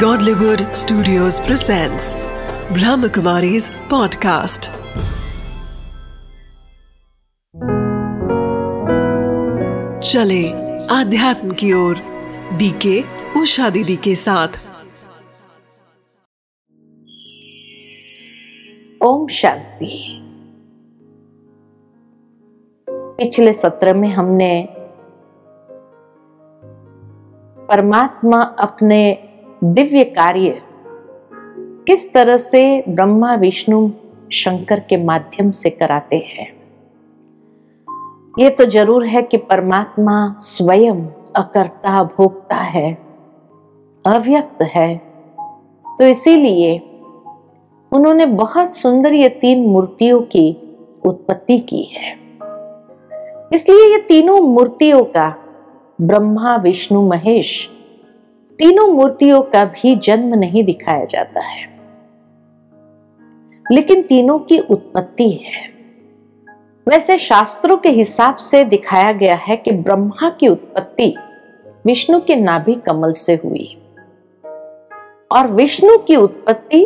Godlywood studios presents Brahma Kumari podcast. चले आध्यात्म की ओर बीके उषादीदी के साथ। ओम शांति। पिछले सत्र में हमने परमात्मा अपने दिव्य कार्य किस तरह से ब्रह्मा विष्णु शंकर के माध्यम से कराते हैं। ये तो जरूर है कि परमात्मा स्वयं अकर्ता भोक्ता है, अव्यक्त है, तो इसीलिए उन्होंने बहुत सुंदर ये तीन मूर्तियों की उत्पत्ति की है। इसलिए ये तीनों मूर्तियों का, ब्रह्मा विष्णु महेश, तीनों मूर्तियों का भी जन्म नहीं दिखाया जाता है, लेकिन तीनों की उत्पत्ति है। वैसे शास्त्रों के हिसाब से दिखाया गया है कि ब्रह्मा की उत्पत्ति विष्णु के नाभि कमल से हुई और विष्णु की उत्पत्ति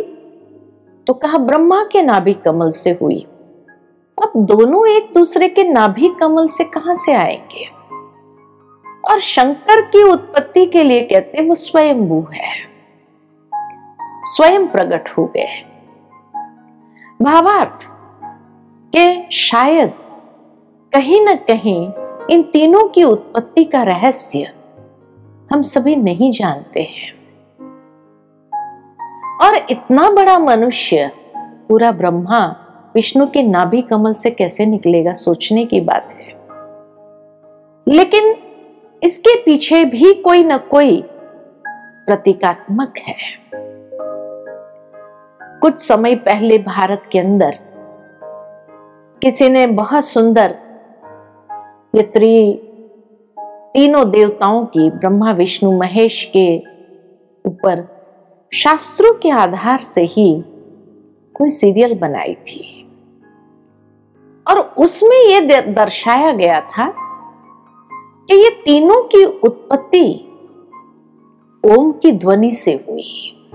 तो कहा ब्रह्मा के नाभि कमल से हुई। अब दोनों एक दूसरे के नाभि कमल से कहां से आएंगे? और शंकर की उत्पत्ति के लिए कहते हैं वो स्वयंभू है, स्वयं प्रकट हो गए। भावार्थ के शायद कहीं न कहीं इन तीनों की उत्पत्ति का रहस्य हम सभी नहीं जानते हैं। और इतना बड़ा मनुष्य, पूरा ब्रह्मा विष्णु के नाभि कमल से कैसे निकलेगा, सोचने की बात है। लेकिन इसके पीछे भी कोई न कोई प्रतीकात्मक है। कुछ समय पहले भारत के अंदर किसी ने बहुत सुंदर ये तीनों देवताओं की, ब्रह्मा विष्णु महेश के ऊपर शास्त्रों के आधार से ही कोई सीरियल बनाई थी और उसमें ये दर्शाया गया था कि ये तीनों की उत्पत्ति ओम की ध्वनि से हुई।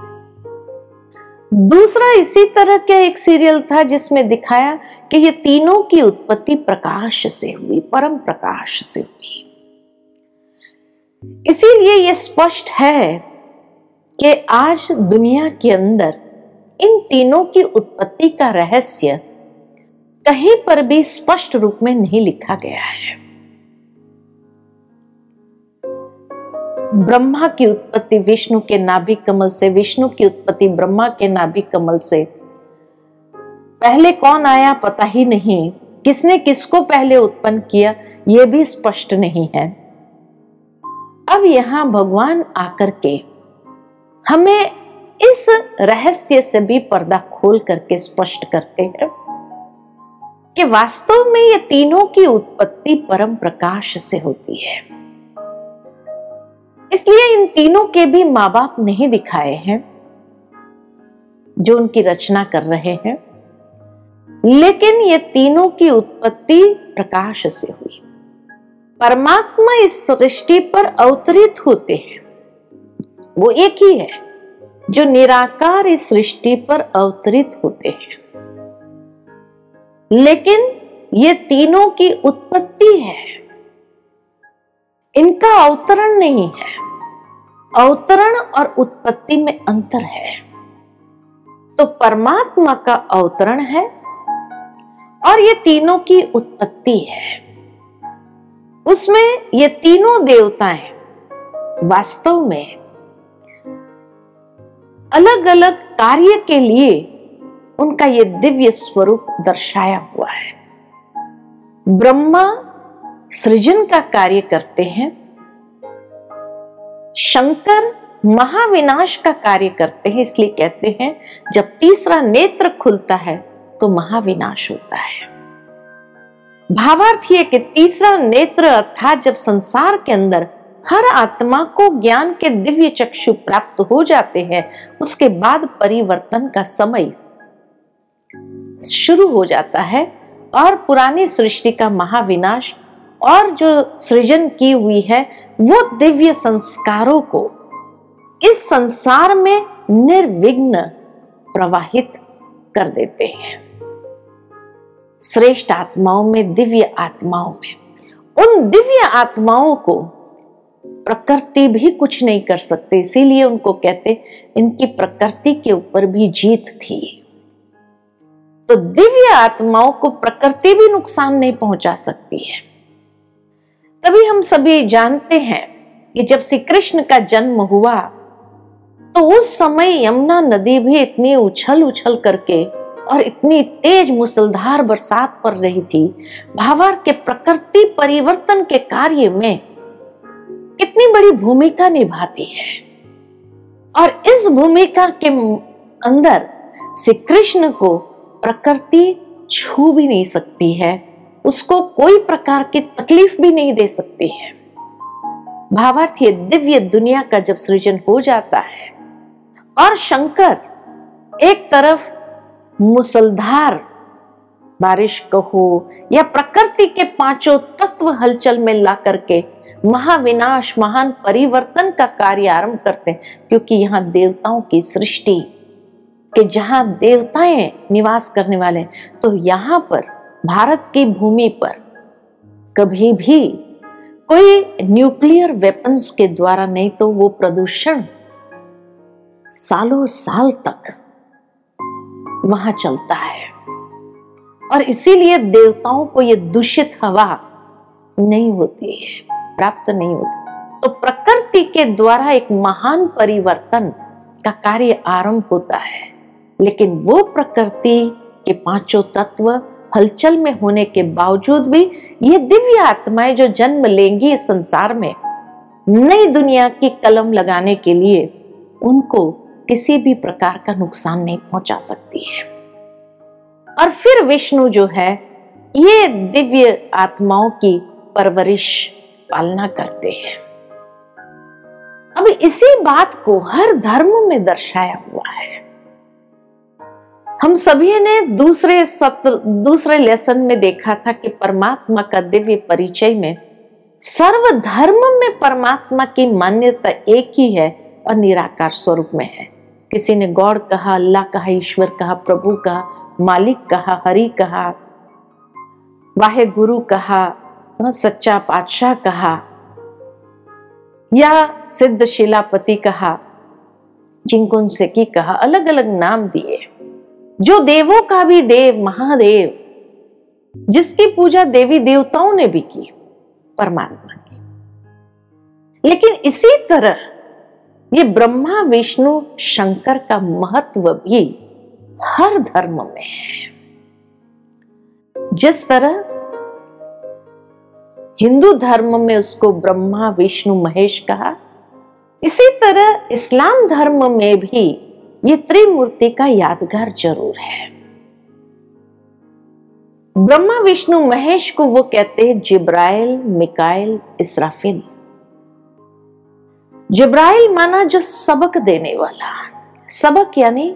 दूसरा इसी तरह का एक सीरियल था जिसमें दिखाया कि ये तीनों की उत्पत्ति प्रकाश से हुई, परम प्रकाश से हुई। इसीलिए ये स्पष्ट है कि आज दुनिया के अंदर इन तीनों की उत्पत्ति का रहस्य कहीं पर भी स्पष्ट रूप में नहीं लिखा गया है। ब्रह्मा की उत्पत्ति विष्णु के नाभि कमल से, विष्णु की उत्पत्ति ब्रह्मा के नाभि कमल से, पहले कौन आया पता ही नहीं, किसने किसको पहले उत्पन्न किया यह भी स्पष्ट नहीं है। अब यहाँ भगवान आकर के हमें इस रहस्य से भी पर्दा खोल करके स्पष्ट करते हैं कि वास्तव में ये तीनों की उत्पत्ति परम प्रकाश से होती है। इसलिए इन तीनों के भी माँ बाप नहीं दिखाए हैं जो उनकी रचना कर रहे हैं, लेकिन ये तीनों की उत्पत्ति प्रकाश से हुई। परमात्मा इस सृष्टि पर अवतरित होते हैं, वो एक ही है जो निराकार इस सृष्टि पर अवतरित होते हैं, लेकिन ये तीनों की उत्पत्ति है, इनका अवतरण नहीं है। अवतरण और उत्पत्ति में अंतर है। तो परमात्मा का अवतरण है और ये तीनों की उत्पत्ति है। उसमें ये तीनों देवताएं वास्तव में अलग अलग कार्य के लिए उनका ये दिव्य स्वरूप दर्शाया हुआ है। ब्रह्मा सृजन का कार्य करते हैं, शंकर महाविनाश का कार्य करते हैं। इसलिए कहते हैं जब तीसरा नेत्र खुलता है तो महाविनाश होता है। भावार्थ ये कि तीसरा नेत्र अर्थात जब संसार के अंदर हर आत्मा को ज्ञान के दिव्य चक्षु प्राप्त हो जाते हैं, उसके बाद परिवर्तन का समय शुरू हो जाता है और पुरानी सृष्टि का महाविनाश और जो सृजन की हुई है वो दिव्य संस्कारों को इस संसार में निर्विघ्न प्रवाहित कर देते हैं। श्रेष्ठ आत्माओं में, दिव्य आत्माओं में, उन दिव्य आत्माओं को प्रकृति भी कुछ नहीं कर सकते, इसीलिए उनको कहते इनकी प्रकृति के ऊपर भी जीत थी। तो दिव्य आत्माओं को प्रकृति भी नुकसान नहीं पहुंचा सकती है। तभी हम सभी जानते हैं कि जब श्री कृष्ण का जन्म हुआ तो उस समय यमुना नदी भी इतनी उछल उछल करके और इतनी तेज मुसलधार बरसात पड़ रही थी, भावार्थ के प्रकृति परिवर्तन के कार्य में कितनी बड़ी भूमिका निभाती है। और इस भूमिका के अंदर श्री कृष्ण को प्रकृति छू भी नहीं सकती है, उसको कोई प्रकार की तकलीफ भी नहीं दे सकती है। भावार्थ ये दिव्य दुनिया का जब सृजन हो जाता है और शंकर एक तरफ मुसलधार बारिश कहो या प्रकृति के पांचों तत्व हलचल में ला करके महाविनाश, महान परिवर्तन का कार्य आरंभ करते हैं, क्योंकि यहाँ देवताओं की सृष्टि कि जहां देवताएं निवास करने वाले, तो यहाँ पर भारत की भूमि पर कभी भी कोई न्यूक्लियर वेपन्स के द्वारा नहीं तो वो प्रदूषण सालों साल तक वहां चलता है। और इसीलिए देवताओं को ये दूषित हवा नहीं होती है, प्राप्त नहीं होती। तो प्रकृति के द्वारा एक महान परिवर्तन का कार्य आरंभ होता है, लेकिन वो प्रकृति के पांचों तत्व हलचल में होने के बावजूद भी ये दिव्य आत्माएं जो जन्म लेंगी इस संसार में नई दुनिया की कलम लगाने के लिए, उनको किसी भी प्रकार का नुकसान नहीं पहुंचा सकती है। और फिर विष्णु जो है ये दिव्य आत्माओं की परवरिश, पालना करते हैं। अब इसी बात को हर धर्म में दर्शाया हुआ है। हम सभी ने दूसरे लेसन में देखा था कि परमात्मा का दिव्य परिचय में सर्वधर्म में परमात्मा की मान्यता एक ही है और निराकार स्वरूप में है। किसी ने गॉड कहा, अल्लाह कहा, ईश्वर कहा, प्रभु कहा, मालिक कहा, हरि कहा, वाहे गुरु कहा, सच्चा पातशाह कहा या सिद्ध शिलापति कहा, जिंकुन से की कहा, अलग अलग नाम दिए। जो देवों का भी देव महादेव, जिसकी पूजा देवी देवताओं ने भी की, परमात्मा की। लेकिन इसी तरह ये ब्रह्मा विष्णु शंकर का महत्व भी हर धर्म में है। जिस तरह हिंदू धर्म में उसको ब्रह्मा विष्णु महेश कहा, इसी तरह इस्लाम धर्म में भी ये त्रिमूर्ति का यादगार जरूर है। ब्रह्मा विष्णु महेश को वो कहते हैं जिब्राइल, मिकाइल, इसराफिल। जिब्राइल माना जो सबक देने वाला, सबक यानी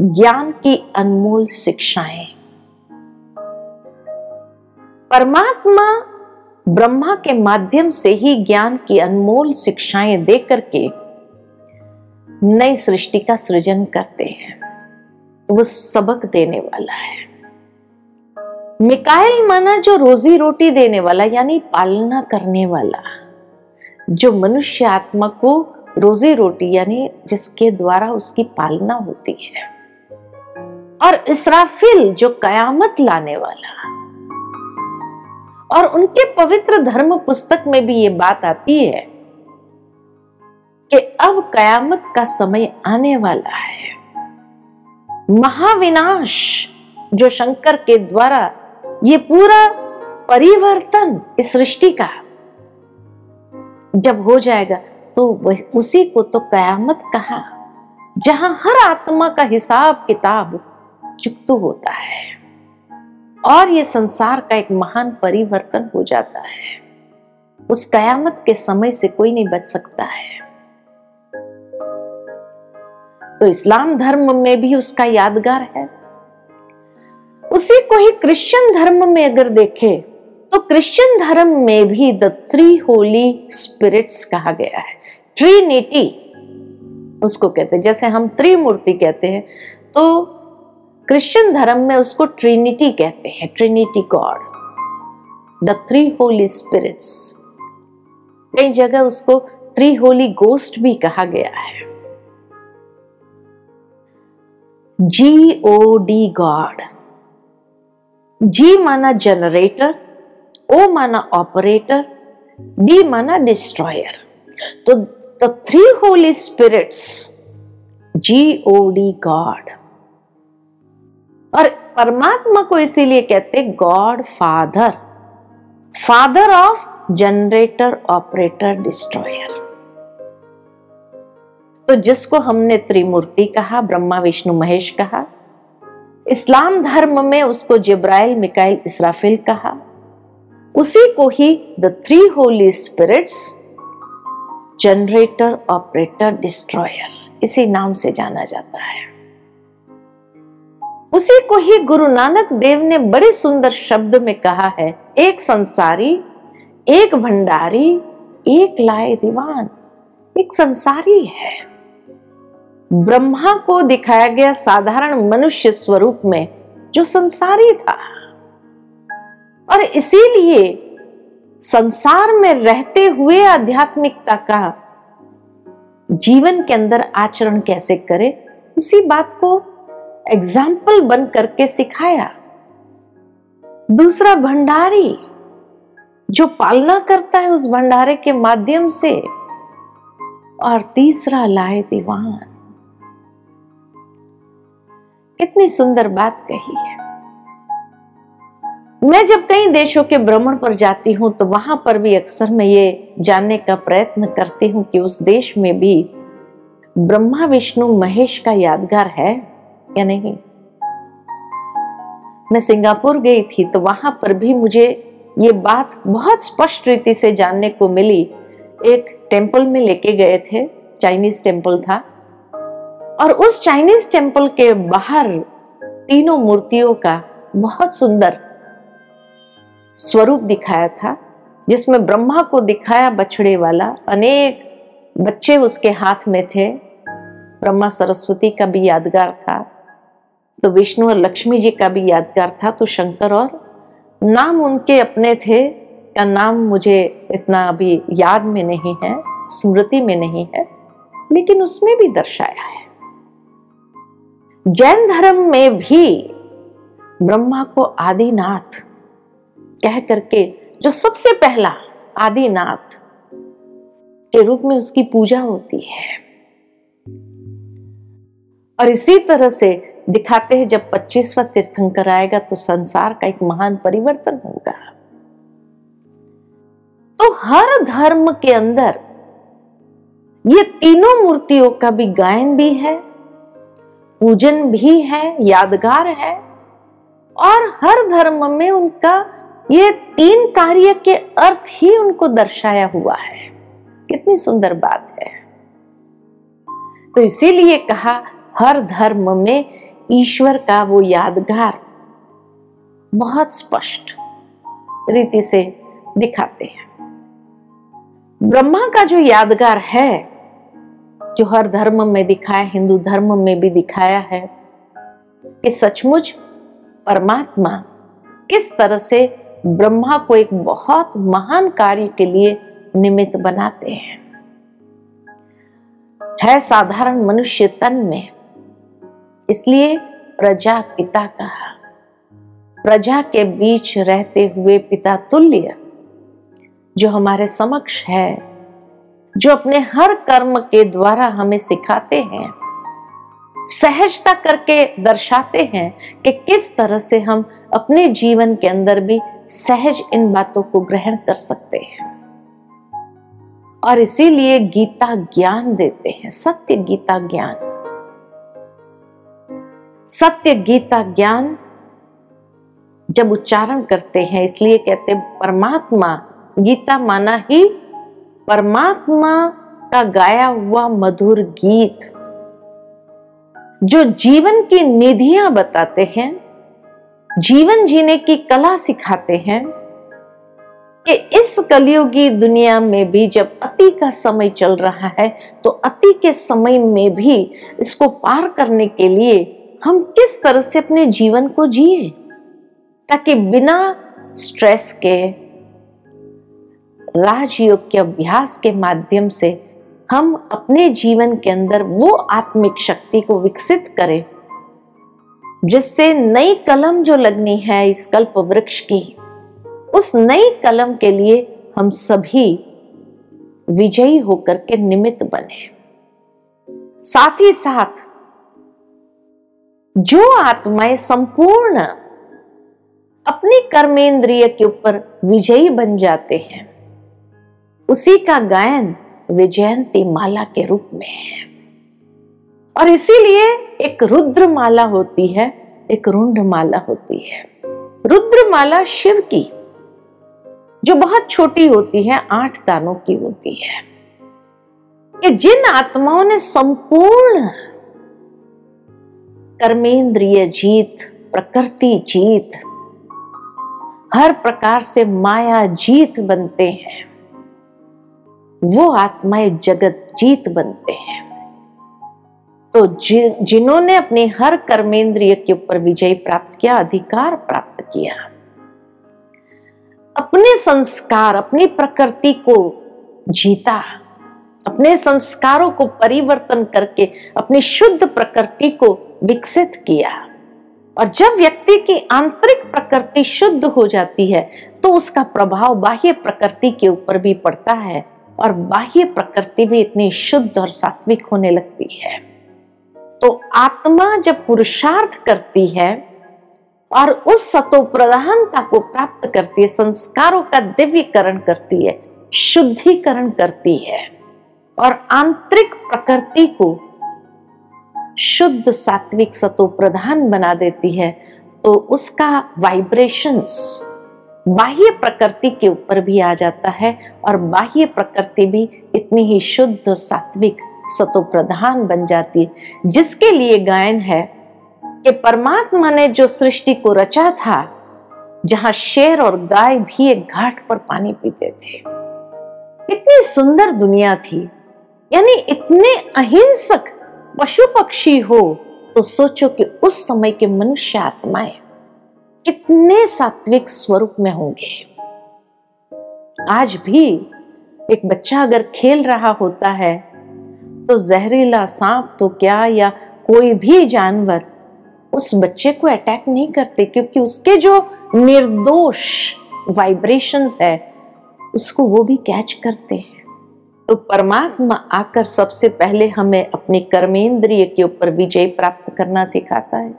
ज्ञान की अनमोल शिक्षाएं। परमात्मा ब्रह्मा के माध्यम से ही ज्ञान की अनमोल शिक्षाएं दे करके नई सृष्टि का सृजन करते हैं, वो सबक देने वाला है। मिकाएल माना जो रोजी रोटी देने वाला यानी पालना करने वाला, जो मनुष्य आत्मा को रोजी रोटी यानी जिसके द्वारा उसकी पालना होती है। और इसराफिल जो कयामत लाने वाला। और उनके पवित्र धर्म पुस्तक में भी ये बात आती है कि अब कयामत का समय आने वाला है। महाविनाश जो शंकर के द्वारा ये पूरा परिवर्तन इस सृष्टि का जब हो जाएगा तो उसी को तो कयामत कहा, जहां हर आत्मा का हिसाब किताब चुकतू होता है और ये संसार का एक महान परिवर्तन हो जाता है। उस कयामत के समय से कोई नहीं बच सकता है। तो इस्लाम धर्म में भी उसका यादगार है। उसी को ही क्रिश्चियन धर्म में अगर देखें तो क्रिश्चियन धर्म में भी द थ्री होली स्पिरिट्स कहा गया है। ट्रिनिटी उसको कहते हैं। जैसे हम त्रिमूर्ति कहते हैं तो क्रिश्चियन धर्म में उसको ट्रिनिटी कहते हैं, Trinity God, the three holy spirits. कई जगह उसको थ्री होली गोस्ट भी कहा गया है। GOD गॉड, G माना जनरेटर, O माना ऑपरेटर, D माना डिस्ट्रॉयर। तो the three holy spirits GOD God. और परमात्मा को इसीलिए कहते God father, father of generator, operator, destroyer. तो जिसको हमने त्रिमूर्ति कहा, ब्रह्मा विष्णु महेश कहा, इस्लाम धर्म में उसको जिब्राइल मिकाइल इसराफिल कहा, उसी को ही the three holy spirits generator, operator, destroyer इसी नाम से जाना जाता है। उसी को ही गुरु नानक देव ने बड़े सुंदर शब्द में कहा है, एक संसारी, एक भंडारी, एक लाए दीवान। एक संसारी है। ब्रह्मा को दिखाया गया साधारण मनुष्य स्वरूप में, जो संसारी था। और इसीलिए संसार में रहते हुए आध्यात्मिकता का जीवन के अंदर आचरण कैसे करे, उसी बात को एग्जाम्पल बन करके सिखाया। दूसरा भंडारी, जो पालना करता है उस भंडारे के माध्यम से। और तीसरा लाए दीवान। कितनी सुंदर बात कही है। मैं जब कई देशों के भ्रमण पर जाती हूं तो वहां पर भी अक्सर मैं ये जानने का प्रयत्न करती हूं कि उस देश में भी ब्रह्मा विष्णु महेश का यादगार है या नहीं। मैं सिंगापुर गई थी तो वहां पर भी मुझे ये बात बहुत स्पष्ट रीति से जानने को मिली। एक टेम्पल में लेके गए थे, चाइनीज टेम्पल था, और उस चाइनीज टेम्पल के बाहर तीनों मूर्तियों का बहुत सुंदर स्वरूप दिखाया था, जिसमें ब्रह्मा को दिखाया बछड़े वाला, अनेक बच्चे उसके हाथ में थे। ब्रह्मा सरस्वती का भी यादगार था, तो विष्णु और लक्ष्मी जी का भी यादगार था, तो शंकर और नाम उनके अपने थे, का नाम मुझे इतना अभी याद में नहीं है, स्मृति में नहीं है, लेकिन उसमें भी दर्शाया है। जैन धर्म में भी ब्रह्मा को आदिनाथ कह करके, जो सबसे पहला आदिनाथ के रूप में उसकी पूजा होती है। और इसी तरह से दिखाते हैं, जब 25वां तीर्थंकर आएगा तो संसार का एक महान परिवर्तन होगा। तो हर धर्म के अंदर ये तीनों मूर्तियों का भी गायन भी है, पूजन भी है, यादगार है। और हर धर्म में उनका ये तीन कार्य के अर्थ ही उनको दर्शाया हुआ है। कितनी सुंदर बात है। तो इसीलिए कहा हर धर्म में ईश्वर का वो यादगार बहुत स्पष्ट रीति से दिखाते हैं। ब्रह्मा का जो यादगार है, जो हर धर्म में दिखाया, हिंदू धर्म में भी दिखाया है, कि सचमुच परमात्मा किस तरह से ब्रह्मा को एक बहुत महान कार्य के लिए निमित्त बनाते हैं। है साधारण मनुष्य तन में, इसलिए प्रजा पिता कहा, प्रजा के बीच रहते हुए पिता तुल्य, जो हमारे समक्ष है, जो अपने हर कर्म के द्वारा हमें सिखाते हैं, सहजता करके दर्शाते हैं कि किस तरह से हम अपने जीवन के अंदर भी सहज इन बातों को ग्रहण कर सकते हैं। और इसीलिए गीता ज्ञान देते हैं, सत्य गीता ज्ञान। सत्य गीता ज्ञान जब उच्चारण करते हैं, इसलिए कहते हैं परमात्मा, गीता माना ही परमात्मा का गाया हुआ मधुर गीत, जो जीवन की निधियां बताते हैं, जीवन जीने की कला सिखाते हैं, कि इस कलियुगी दुनिया में भी जब अति का समय चल रहा है तो अति के समय में भी इसको पार करने के लिए हम किस तरह से अपने जीवन को जिए, ताकि बिना स्ट्रेस के राजयोग के अभ्यास के माध्यम से हम अपने जीवन के अंदर वो आत्मिक शक्ति को विकसित करें जिससे नई कलम जो लगनी है इस कल्प वृक्ष की, उस नई कलम के लिए हम सभी विजयी होकर के निमित्त बने। साथ ही साथ जो आत्माएं संपूर्ण अपने कर्मेंद्रिय के ऊपर विजयी बन जाते हैं, उसी का गायन विजयंती माला के रूप में है। और इसीलिए एक रुद्र माला होती है, एक रुंड माला होती है। रुद्र माला शिव की जो बहुत छोटी होती है, 8 दानों की होती है, कि जिन आत्माओं ने संपूर्ण कर्मेंद्रिय जीत, प्रकृति जीत, हर प्रकार से माया जीत बनते हैं, वो आत्माएं जगत जीत बनते हैं। तो जिन्होंने अपने हर कर्मेंद्रिय के ऊपर विजय प्राप्त किया, अधिकार प्राप्त किया, अपने संस्कार, अपनी प्रकृति को जीता, अपने संस्कारों को परिवर्तन करके अपनी शुद्ध प्रकृति को विकसित किया। और जब व्यक्ति की आंतरिक प्रकृति शुद्ध हो जाती है तो उसका प्रभाव बाह्य प्रकृति के ऊपर भी पड़ता है, और बाह्य प्रकृति भी इतनी शुद्ध और सात्विक होने लगती है। तो आत्मा जब पुरुषार्थ करती है और उस सतोप्रधानता को प्राप्त करती है, संस्कारों का दिव्यकरण करती है, शुद्धिकरण करती है, और आंतरिक प्रकृति को शुद्ध सात्विक सतोप्रधान बना देती है, तो उसका वाइब्रेशंस बाह्य प्रकृति के ऊपर भी आ जाता है, और बाह्य प्रकृति भी इतनी ही शुद्ध सात्विक सतोप्रधान बन जाती है। जिसके लिए गायन है कि परमात्मा ने जो सृष्टि को रचा था, जहां शेर और गाय भी एक घाट पर पानी पीते थे, इतनी सुंदर दुनिया थी, यानी इतने अहिंसक पशु पक्षी हो तो सोचो कि उस समय के मनुष्य आत्माएं कितने सात्विक स्वरूप में होंगे। आज भी एक बच्चा अगर खेल रहा होता है तो जहरीला सांप तो क्या या कोई भी जानवर उस बच्चे को अटैक नहीं करते, क्योंकि उसके जो निर्दोष वाइब्रेशंस है उसको वो भी कैच करते हैं। तो परमात्मा आकर सबसे पहले हमें अपने कर्मेंद्रिय के ऊपर विजय प्राप्त करना सिखाता है,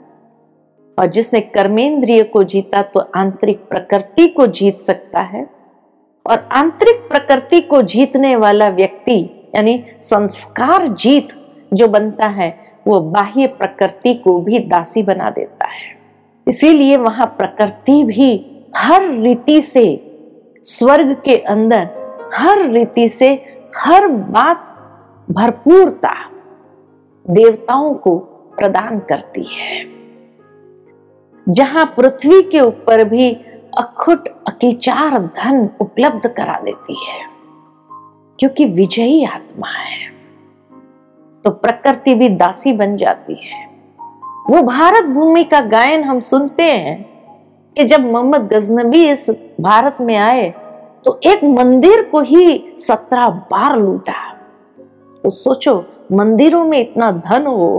और जिसने कर्मेंद्रिय को जीता तो आंतरिक प्रकृति को जीत सकता है, और आंतरिक प्रकृति को जीतने वाला व्यक्ति यानी संस्कार जीत जो बनता है, वो बाह्य प्रकृति को भी दासी बना देता है। इसीलिए वहां प्रकृति भी हर रीति से स्वर्ग के अंदर हर रीति से हर बात भरपूरता देवताओं को प्रदान करती है। जहां पृथ्वी के ऊपर भी अखुट अकिचार धन उपलब्ध करा देती है, क्योंकि विजयी आत्मा है। तो प्रकृति भी दासी बन जाती है। वो भारत भूमि का गायन हम सुनते हैं कि जब मोहम्मद गजनवी इस भारत में आए तो एक मंदिर को ही 17 बार लूटा। तो सोचो, मंदिरों में इतना धन हो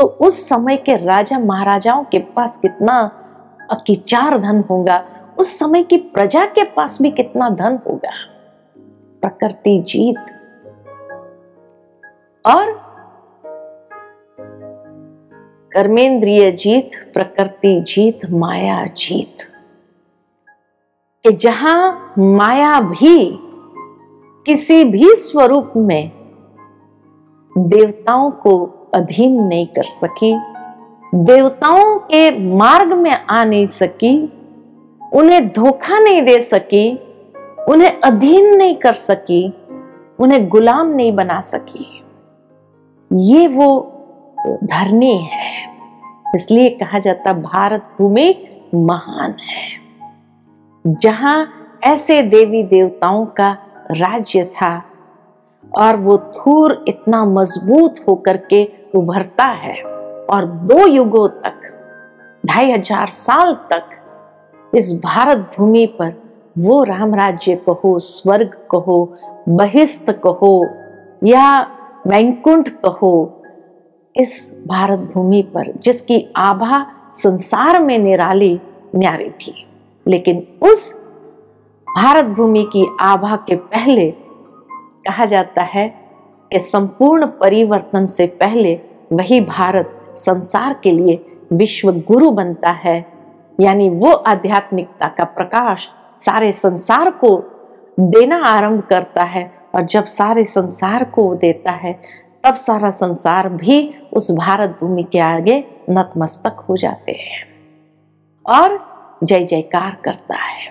तो उस समय के राजा महाराजाओं के पास कितना अकिचार धन होगा, उस समय की प्रजा के पास भी कितना धन होगा। प्रकृति जीत। और कर्मेंद्रिय जीत, प्रकृति जीत, माया जीत, कि जहां माया भी किसी भी स्वरूप में देवताओं को अधीन नहीं कर सकी, देवताओं के मार्ग में आ नहीं सकी, उन्हें धोखा नहीं दे सकी, उन्हें अधीन नहीं कर सकी, उन्हें गुलाम नहीं बना सकी। ये वो धरनी है, इसलिए कहा जाता भारत भूमि महान है, जहां ऐसे देवी देवताओं का राज्य था और वो थूर इतना मजबूत होकर के उभरता है और 2 युगों तक 2500 साल तक इस भारत भूमि पर वो राम राज्य कहो, स्वर्ग कहो, बहिष्ठ कहो या वैकुंठ कहो, इस भारत भूमि पर जिसकी आभा संसार में निराली न्यारी थी। लेकिन उस भारत भूमि की आभा के पहले कहा जाता है कि संपूर्ण परिवर्तन से पहले वही भारत संसार के लिए विश्व गुरु बनता है, यानी वो आध्यात्मिकता का प्रकाश सारे संसार को देना आरंभ करता है और जब सारे संसार को देता है तब सारा संसार भी उस भारत भूमि के आगे नतमस्तक हो जाते हैं और जय जयकार करता है।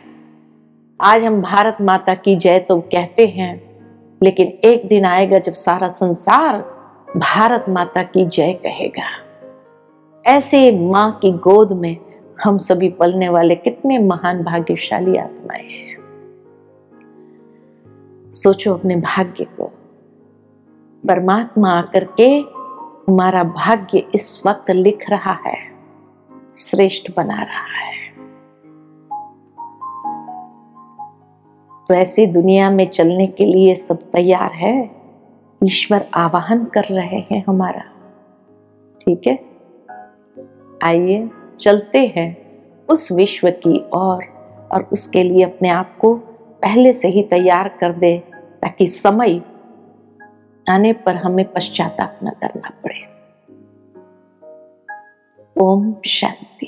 आज हम भारत माता की जय तो कहते हैं, लेकिन एक दिन आएगा जब सारा संसार भारत माता की जय कहेगा। ऐसे माँ की गोद में हम सभी पलने वाले कितने महान भाग्यशाली आत्माएं हैं। सोचो अपने भाग्य को, परमात्मा आकर के हमारा भाग्य इस वक्त लिख रहा है, श्रेष्ठ बना रहा है। तो ऐसी दुनिया में चलने के लिए सब तैयार है, ईश्वर आवाहन कर रहे हैं हमारा। ठीक है, आइए चलते हैं उस विश्व की ओर और उसके लिए अपने आप को पहले से ही तैयार कर दे ताकि समय आने पर हमें पश्चाताप न करना पड़े। ओम शांति।